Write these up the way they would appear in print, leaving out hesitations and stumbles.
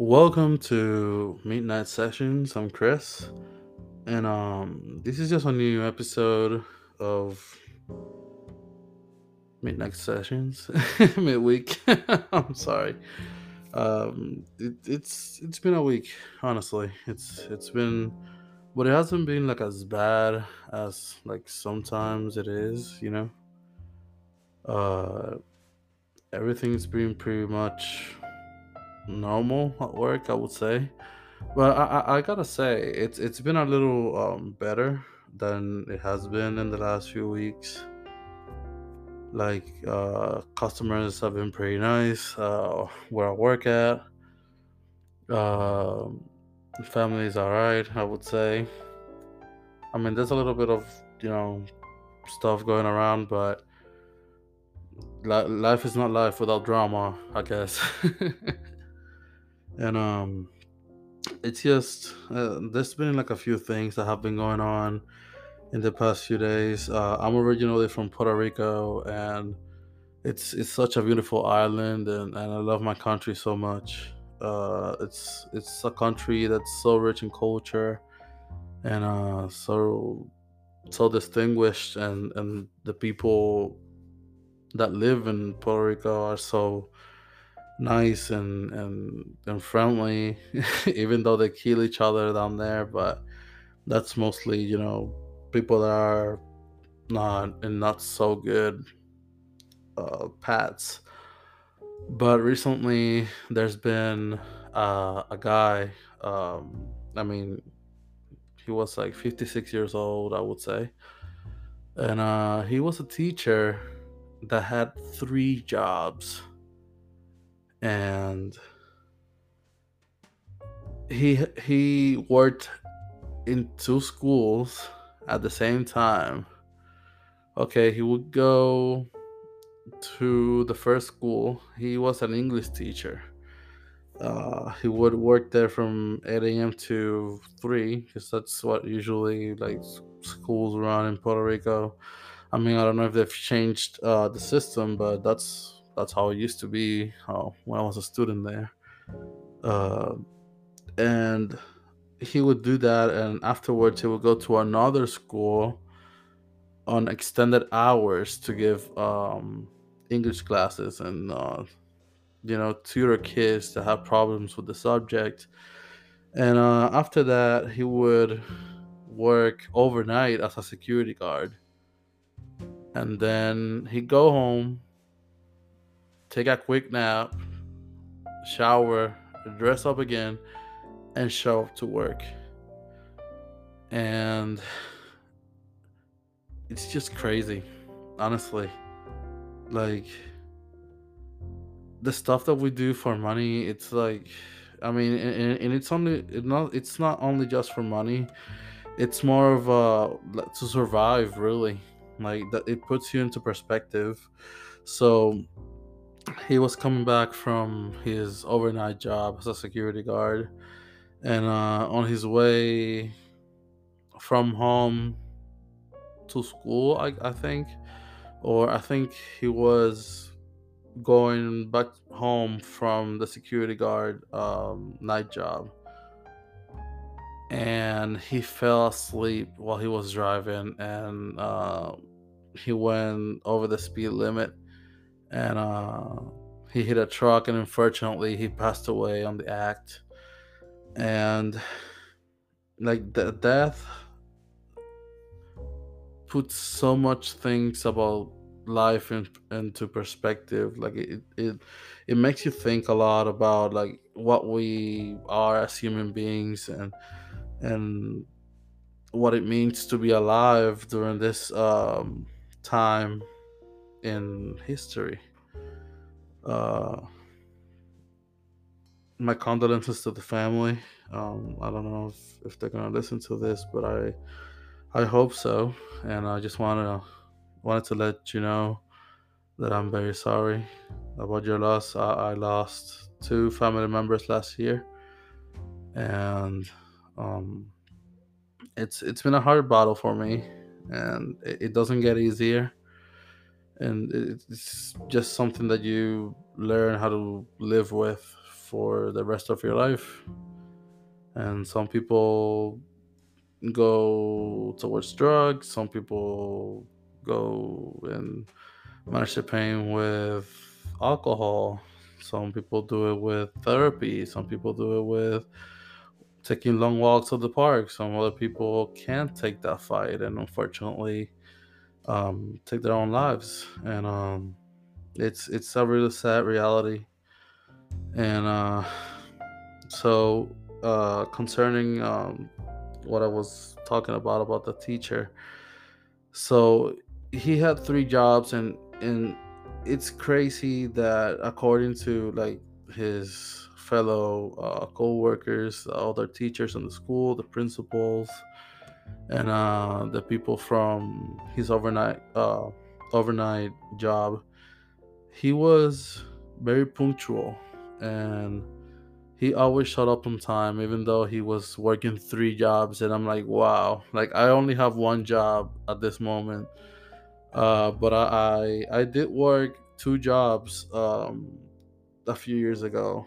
Welcome to Midnight Sessions. I'm Chris, and this is just a new episode of Midnight Sessions. Midweek. I'm sorry. It's been a week, honestly. It's been, but it hasn't been like as bad as like sometimes it is, you know. Everything's been pretty much normal at work, I would say, but I gotta say it's been a little better than it has been in the last few weeks. Like customers have been pretty nice where I work at. Family's all right, I would say. I mean, there's a little bit of, you know, stuff going around, but life is not life without drama, I guess. And it's just there's been like a few things that have been going on in the past few days. I'm originally from Puerto Rico, and it's such a beautiful island, and I love my country so much. It's a country that's so rich in culture, and so distinguished, and the people that live in Puerto Rico are so nice and friendly, even though they kill each other down there. But that's mostly, you know, people that are not in not so good paths. But recently there's been a guy, I mean, he was like 56 years old, I would say, and he was a teacher that had 3 jobs, and he worked in 2 schools at the same time. Okay, he would go to the first school. He was an English teacher. He would work there from 8 a.m. to 3, because that's what usually like schools run in Puerto Rico. I mean, I don't know if they've changed the system, but that's how it used to be when I was a student there. And he would do that, and afterwards he would go to another school on extended hours to give English classes and, you know, tutor kids that have problems with the subject. And after that, he would work overnight as a security guard. And then he'd go home, take a quick nap, shower, dress up again, and show up to work. And it's just crazy, honestly. Like, the stuff that we do for money, it's like, I mean, and it's not only just for money. It's more of to survive, really. Like, that it puts you into perspective. So he was coming back from his overnight job as a security guard, and on his way from home to school, I think he was going back home from the security guard night job, and he fell asleep while he was driving, and he went over the speed limit, and he hit a truck, and unfortunately he passed away on the act. And like, the death puts so much things about life into perspective. Like, it makes you think a lot about like what we are as human beings, and what it means to be alive during this time in history. My condolences to the family. I don't know if they're gonna listen to this, but I hope so. And I just wanted to let you know that I'm very sorry about your loss. I lost 2 family members last year, and it's been a hard battle for me, and it doesn't get easier. And it's just something that you learn how to live with for the rest of your life. And some people go towards drugs. Some people go and manage their pain with alcohol. Some people do it with therapy. Some people do it with taking long walks at the park. Some other people can't take that fight and unfortunately take their own lives. And it's a really sad reality. And so concerning what I was talking about the teacher. So he had 3 jobs, and it's crazy that according to like his fellow co-workers, other teachers in the school, the principals, and the people from his overnight job, he was very punctual and he always showed up on time, even though he was working 3 jobs. And I'm like, wow, like I only have 1 job at this moment. But I did work 2 jobs a few years ago,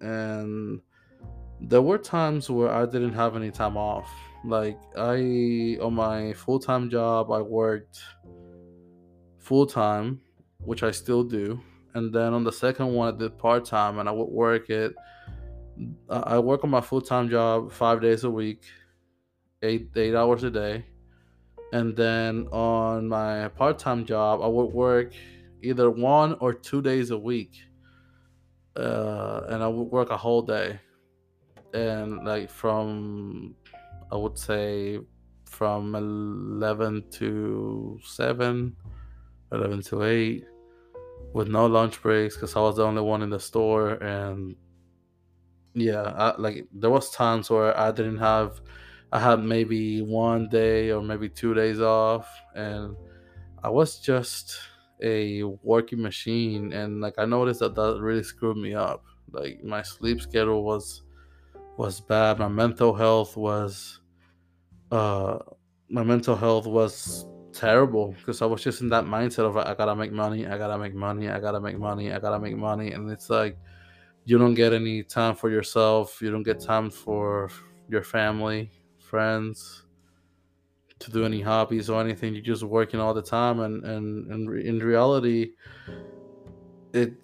and there were times where I didn't have any time off. Like on my full-time job, I worked full-time, which I still do. And then on the second one, I did part-time, and I would work it. I work on my full-time job 5 days a week, 8 hours a day. And then on my part-time job, I would work either 1 or 2 days a week. And I would work a whole day. And like I would say from 11 to 7, 11 to 8, with no lunch breaks because I was the only one in the store. And yeah, there was times where I had maybe 1 day or maybe 2 days off, and I was just a working machine. And like I noticed that really screwed me up. Like my sleep schedule was bad. My mental health was terrible because I was just in that mindset of I gotta make money, I gotta make money, I gotta make money, I gotta make money. And it's like you don't get any time for yourself. You don't get time for your family, friends, to do any hobbies or anything. You're just working all the time, and in reality it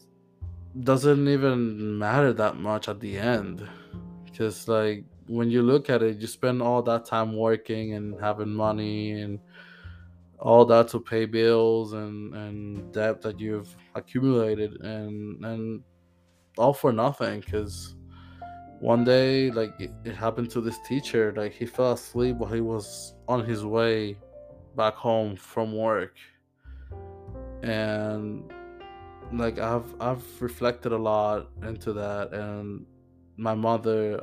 doesn't even matter that much at the end, because like when you look at it, you spend all that time working and having money and all that to pay bills and debt that you've accumulated, and all for nothing. Because one day, like it happened to this teacher, like he fell asleep while he was on his way back home from work. And like I've reflected a lot into that. And my mother,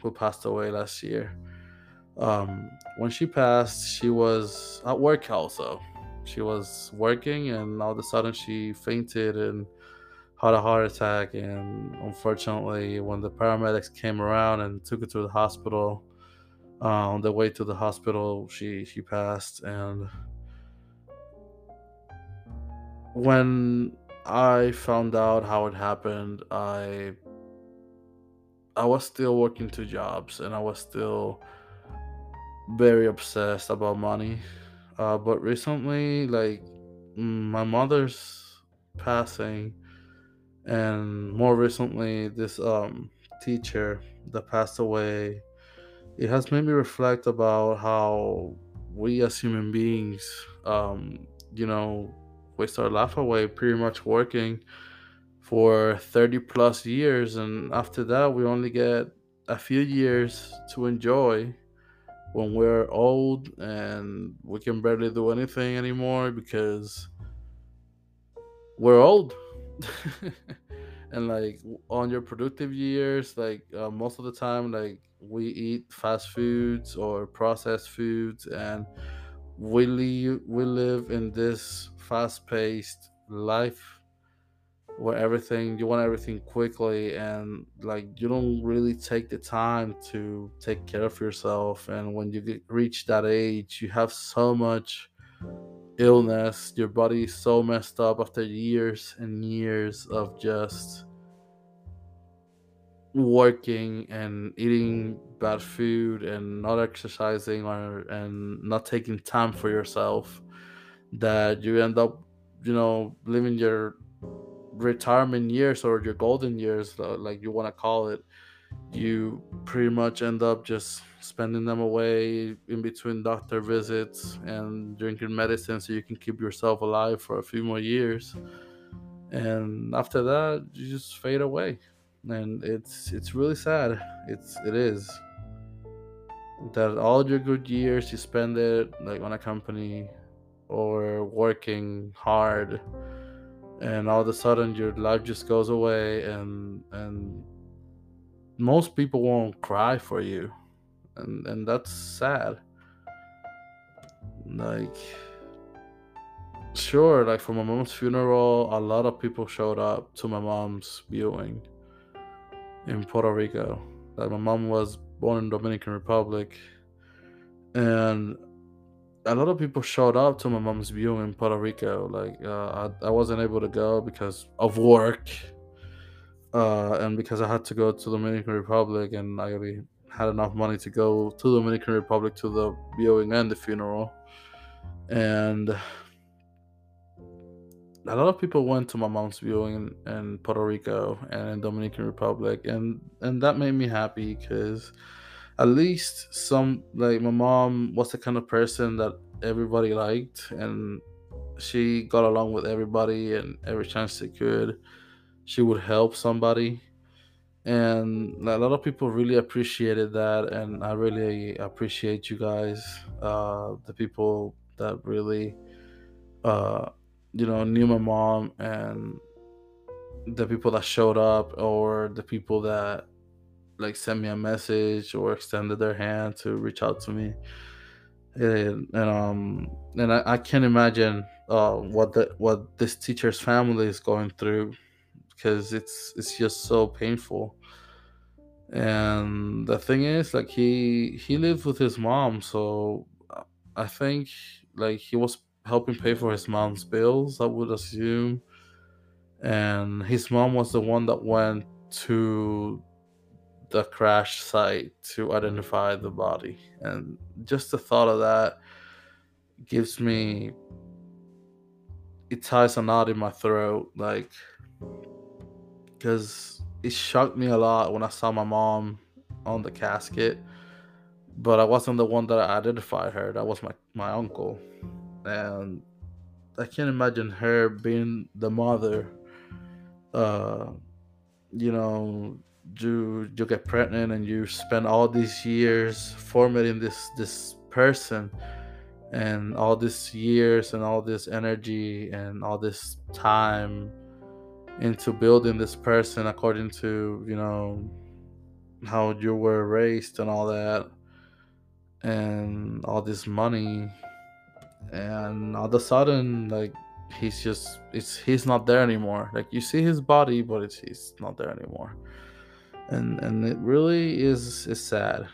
who passed away last year, when she passed, she was at work also. She was working, and all of a sudden she fainted and had a heart attack. And unfortunately, when the paramedics came around and took her to the hospital, on the way to the hospital, she passed. And when I found out how it happened, I was still working 2 jobs, and I was still very obsessed about money. But recently, like my mother's passing, and more recently, this teacher that passed away, it has made me reflect about how we as human beings, waste our life away pretty much working for 30 plus years. And after that, we only get a few years to enjoy when we're old and we can barely do anything anymore because we're old. And like on your productive years, like most of the time, like we eat fast foods or processed foods, and we live in this fast-paced life where you want everything quickly, and like you don't really take the time to take care of yourself. And when you reach that age, you have so much illness, your body is so messed up after years and years of just working and eating bad food and not exercising and not taking time for yourself, that you end up, you know, living your retirement years or your golden years, like you want to call it. You pretty much end up just spending them away in between doctor visits and drinking medicine so you can keep yourself alive for a few more years. And after that, you just fade away. And it's really sad. It is. That all your good years you spend it like on a company or working hard, and all of a sudden your life just goes away, and most people won't cry for you. And that's sad. Like, sure, like for my mom's funeral, a lot of people showed up to my mom's viewing in Puerto Rico. Like, my mom was born in Dominican Republic, and a lot of people showed up to my mom's viewing in Puerto Rico. Like, I wasn't able to go because of work, and because I had to go to Dominican Republic, and I already had enough money to go to Dominican Republic to the viewing and the funeral. And a lot of people went to my mom's viewing in Puerto Rico and in Dominican Republic, and that made me happy, because at least some, like, my mom was the kind of person that everybody liked, and she got along with everybody, and every chance she could, she would help somebody. And a lot of people really appreciated that, and I really appreciate you guys, the people that really knew my mom, and the people that showed up, or the people that like sent me a message or extended their hand to reach out to me. And I can't imagine what this teacher's family is going through, because it's just so painful. And the thing is, like, he lived with his mom, so I think like he was helping pay for his mom's bills, I would assume. And his mom was the one that went to the crash site to identify the body. And just the thought of that gives me, it ties a knot in my throat, like, because it shocked me a lot when I saw my mom on the casket, but I wasn't the one that identified her. That was my uncle. And I can't imagine her being the mother. You get pregnant and you spend all these years forming this person, and all these years and all this energy and all this time into building this person according to, you know, how you were raised and all that, and all this money. And all of a sudden, like, he's not there anymore. Like, you see his body, but he's not there anymore. And it really is sad.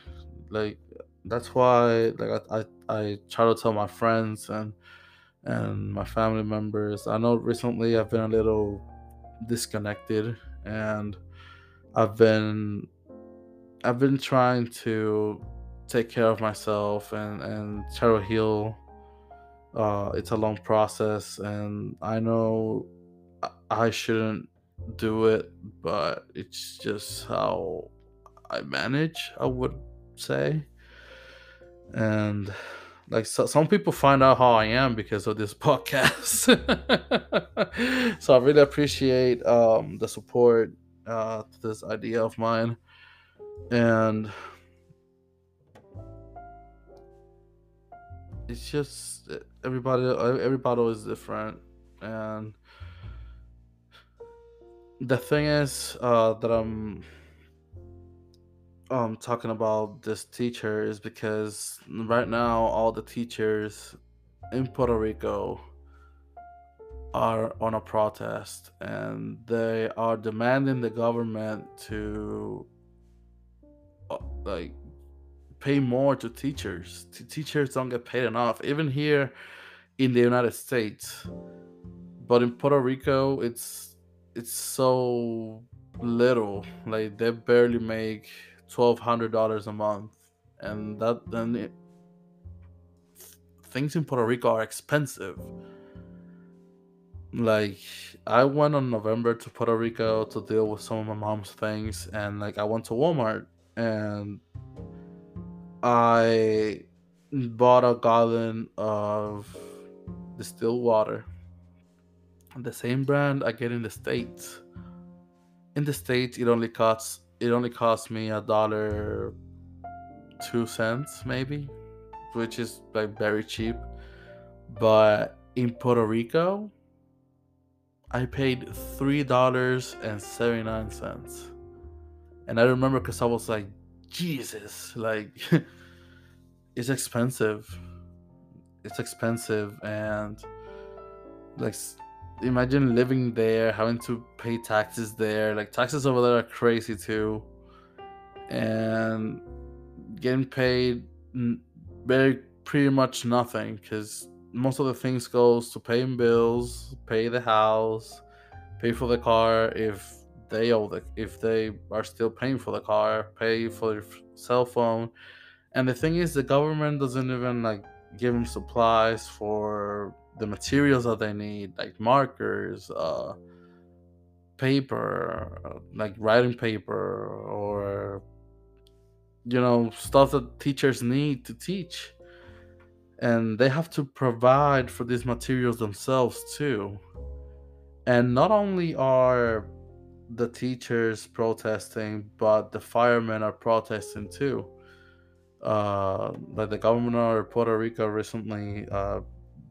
Like, that's why, like, I try to tell my friends and my family members. I know recently I've been a little disconnected, and I've been trying to take care of myself and try to heal. It's a long process, and I know I shouldn't do it, but it's just how I manage, I would say. And like, so some people find out how I am because of this podcast. So I really appreciate the support to this idea of mine. And it's just everybody is different. And the thing is that I'm talking about this teacher is because right now all the teachers in Puerto Rico are on a protest, and they are demanding the government to like pay more to teachers. Teachers don't get paid enough, even here in the United States. But in Puerto Rico, it's so little. Like, they barely make $1,200 a month, and that then things in Puerto Rico are expensive. Like, I went on November to Puerto Rico to deal with some of my mom's things, and like I went to Walmart and I bought a gallon of distilled water, the same brand I get in the States. In the States, it only costs me $1.02 maybe, which is like very cheap. But in Puerto Rico, I paid $3.79, and I remember because I was like, Jesus, like it's expensive, and like imagine living there, having to pay taxes there. Like, taxes over there are crazy too, and getting paid pretty much nothing, because most of the things goes to paying bills, pay the house, pay for the car if they are still paying for the car, pay for their cell phone. And the thing is, the government doesn't even like give them supplies for the materials that they need, like markers, paper, like writing paper, or stuff that teachers need to teach. And they have to provide for these materials themselves too. And not only are the teachers protesting, but the firemen are protesting too. Like the governor of Puerto Rico recently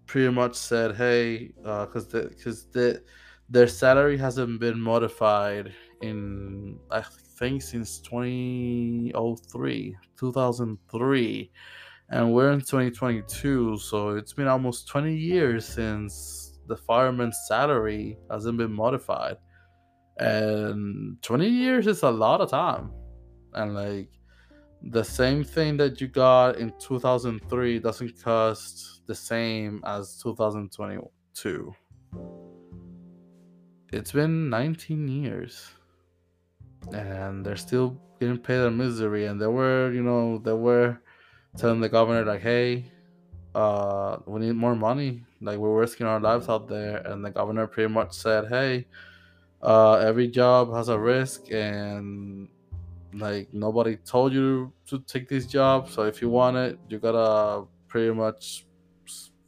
pretty much said, hey, because their salary hasn't been modified in, I think, since 2003. And we're in 2022, so it's been almost 20 years since the fireman's salary hasn't been modified. And 20 years is a lot of time. And like the same thing that you got in 2003 doesn't cost the same as 2022. It's been 19 years. And they're still getting paid their misery. And they were telling the governor, like, hey, we need more money. Like, we're risking our lives out there. And the governor pretty much said, hey, every job has a risk, and like nobody told you to take this job. So if you want it, you gotta pretty much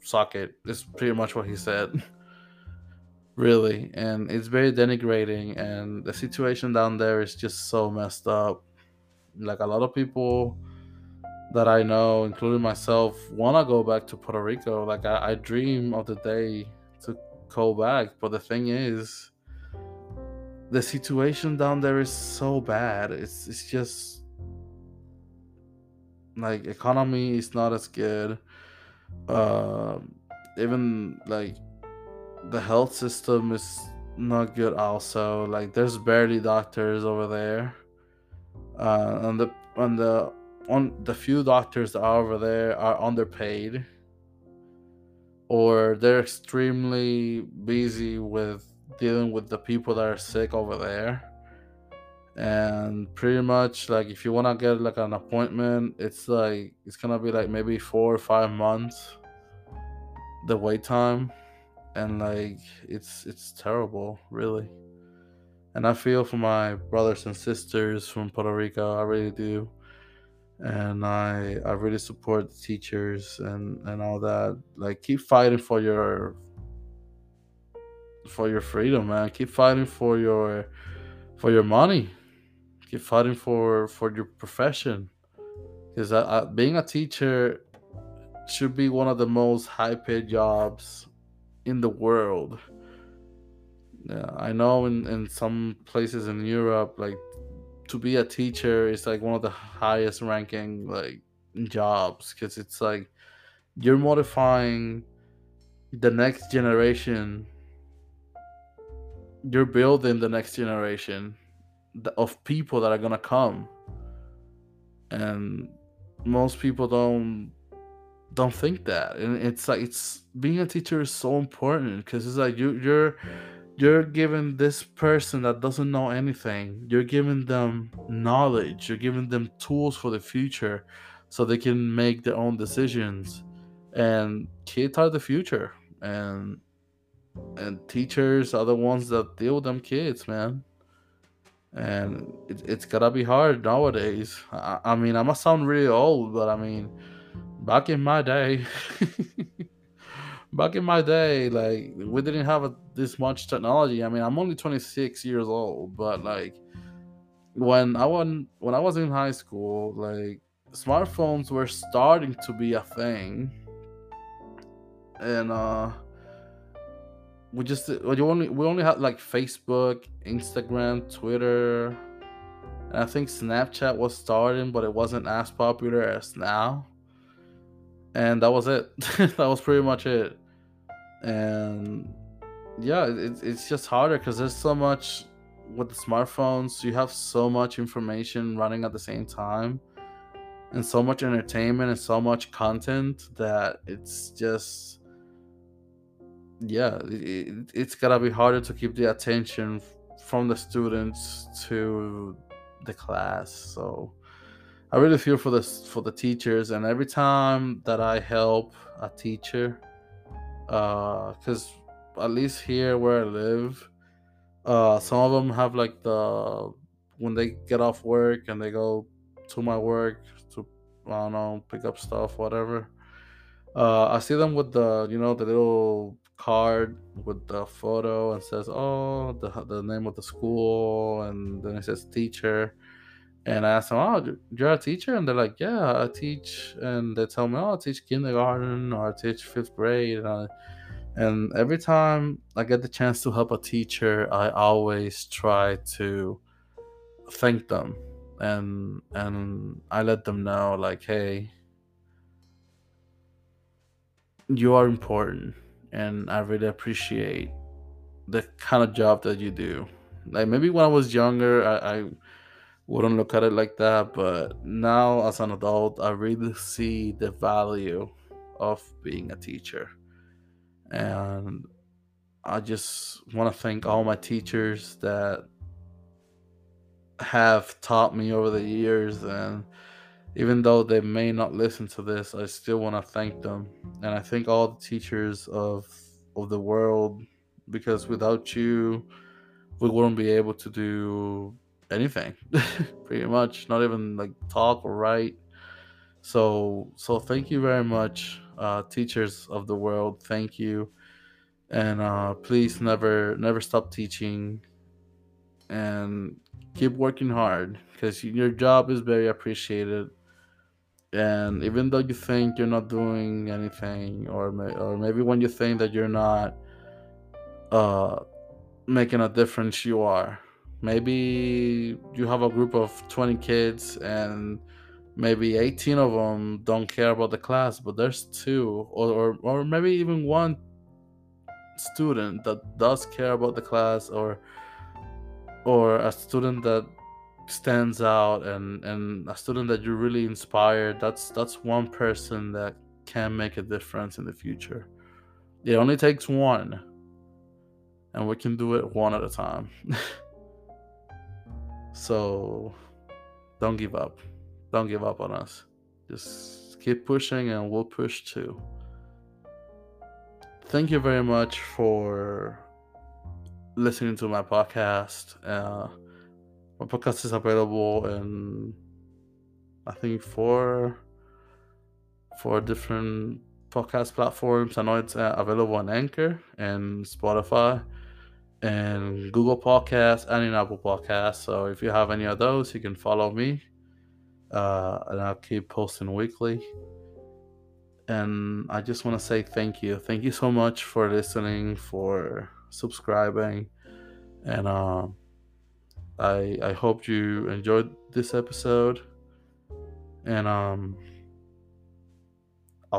suck it. It's pretty much what he said. Really. And it's very denigrating. And the situation down there is just so messed up. Like, a lot of people that I know, including myself, want to go back to Puerto Rico. Like, I dream of the day to go back. But the thing is, the situation down there is so bad. It's just like economy is not as good. Even like the health system is not good also. Like, there's barely doctors over there. On the few doctors that are over there are underpaid, or they're extremely busy with dealing with the people that are sick over there. And pretty much, like, if you want to get like an appointment, it's gonna be like maybe 4 or 5 months the wait time. And like it's terrible, really. And I feel for my brothers and sisters from Puerto Rico. I really do. And I really support the teachers and all that. Like, keep fighting for your freedom, man. Keep fighting for your money. Keep fighting for your profession. Because being a teacher should be one of the most high-paid jobs in the world. Yeah, I know in some places in Europe, like, to be a teacher is like one of the highest ranking like jobs, because it's like you're modifying the next generation. You're building the next generation of people that are gonna come, and most people don't think that. And it's like being a teacher is so important, because it's like you're you're giving this person that doesn't know anything, you're giving them knowledge, you're giving them tools for the future so they can make their own decisions. And kids are the future, and teachers are the ones that deal with them kids, man. And it's gotta be hard nowadays. I mean, I must sound really old, but I mean, back in my day, like, we didn't have this much technology. I mean, I'm only 26 years old, but like, when I was in high school, like, smartphones were starting to be a thing, and we only had like Facebook, Instagram, Twitter, and I think Snapchat was starting, but it wasn't as popular as now. And that was it. That was pretty much it. And yeah, it's just harder because there's so much with the smartphones. You have so much information running at the same time, and so much entertainment and so much content that it's just, yeah, it's gotta be harder to keep the attention from the students to the class. So I really feel for the teachers. And every time that I help a teacher, because at least here where I live, some of them have like when they get off work and they go to my work to, I don't know, pick up stuff, whatever. I see them with the little card with the photo and says, oh, the name of the school, and then it says teacher. And I asked them, oh, you're a teacher? And they're like, yeah, I teach. And they tell me, oh, I teach kindergarten, or I teach fifth grade. And every time I get the chance to help a teacher, I always try to thank them. And I let them know, like, hey, you are important. And I really appreciate the kind of job that you do. Like, maybe when I was younger, I wouldn't look at it like that, but now as an adult, I really see the value of being a teacher. And I just want to thank all my teachers that have taught me over the years. And even though they may not listen to this, I still want to thank them. And I thank all the teachers of the world, because without you, we wouldn't be able to do anything pretty much, not even like talk or write. So thank you very much, teachers of the world. Thank you. And please never stop teaching, and keep working hard, because your job is very appreciated. And even though you think you're not doing anything, or maybe when you think that you're not making a difference, you are. Maybe you have a group of 20 kids, and maybe 18 of them don't care about the class, but there's two, or maybe even one student that does care about the class, or a student that stands out, and a student that you really inspired. That's one person that can make a difference in the future. It only takes one, and we can do it one at a time. So don't give up. Don't give up on us. Just keep pushing, and we'll push too. Thank you very much for listening to my podcast. My podcast is available in, I think, four different podcast platforms. I know it's available on Anchor and Spotify, and Google Podcasts, and in Apple Podcasts. So if you have any of those, you can follow me, and I'll keep posting weekly. And I just want to say thank you so much for listening, for subscribing, and I hope you enjoyed this episode, and I'll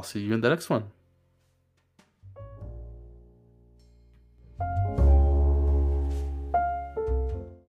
see you in the next one.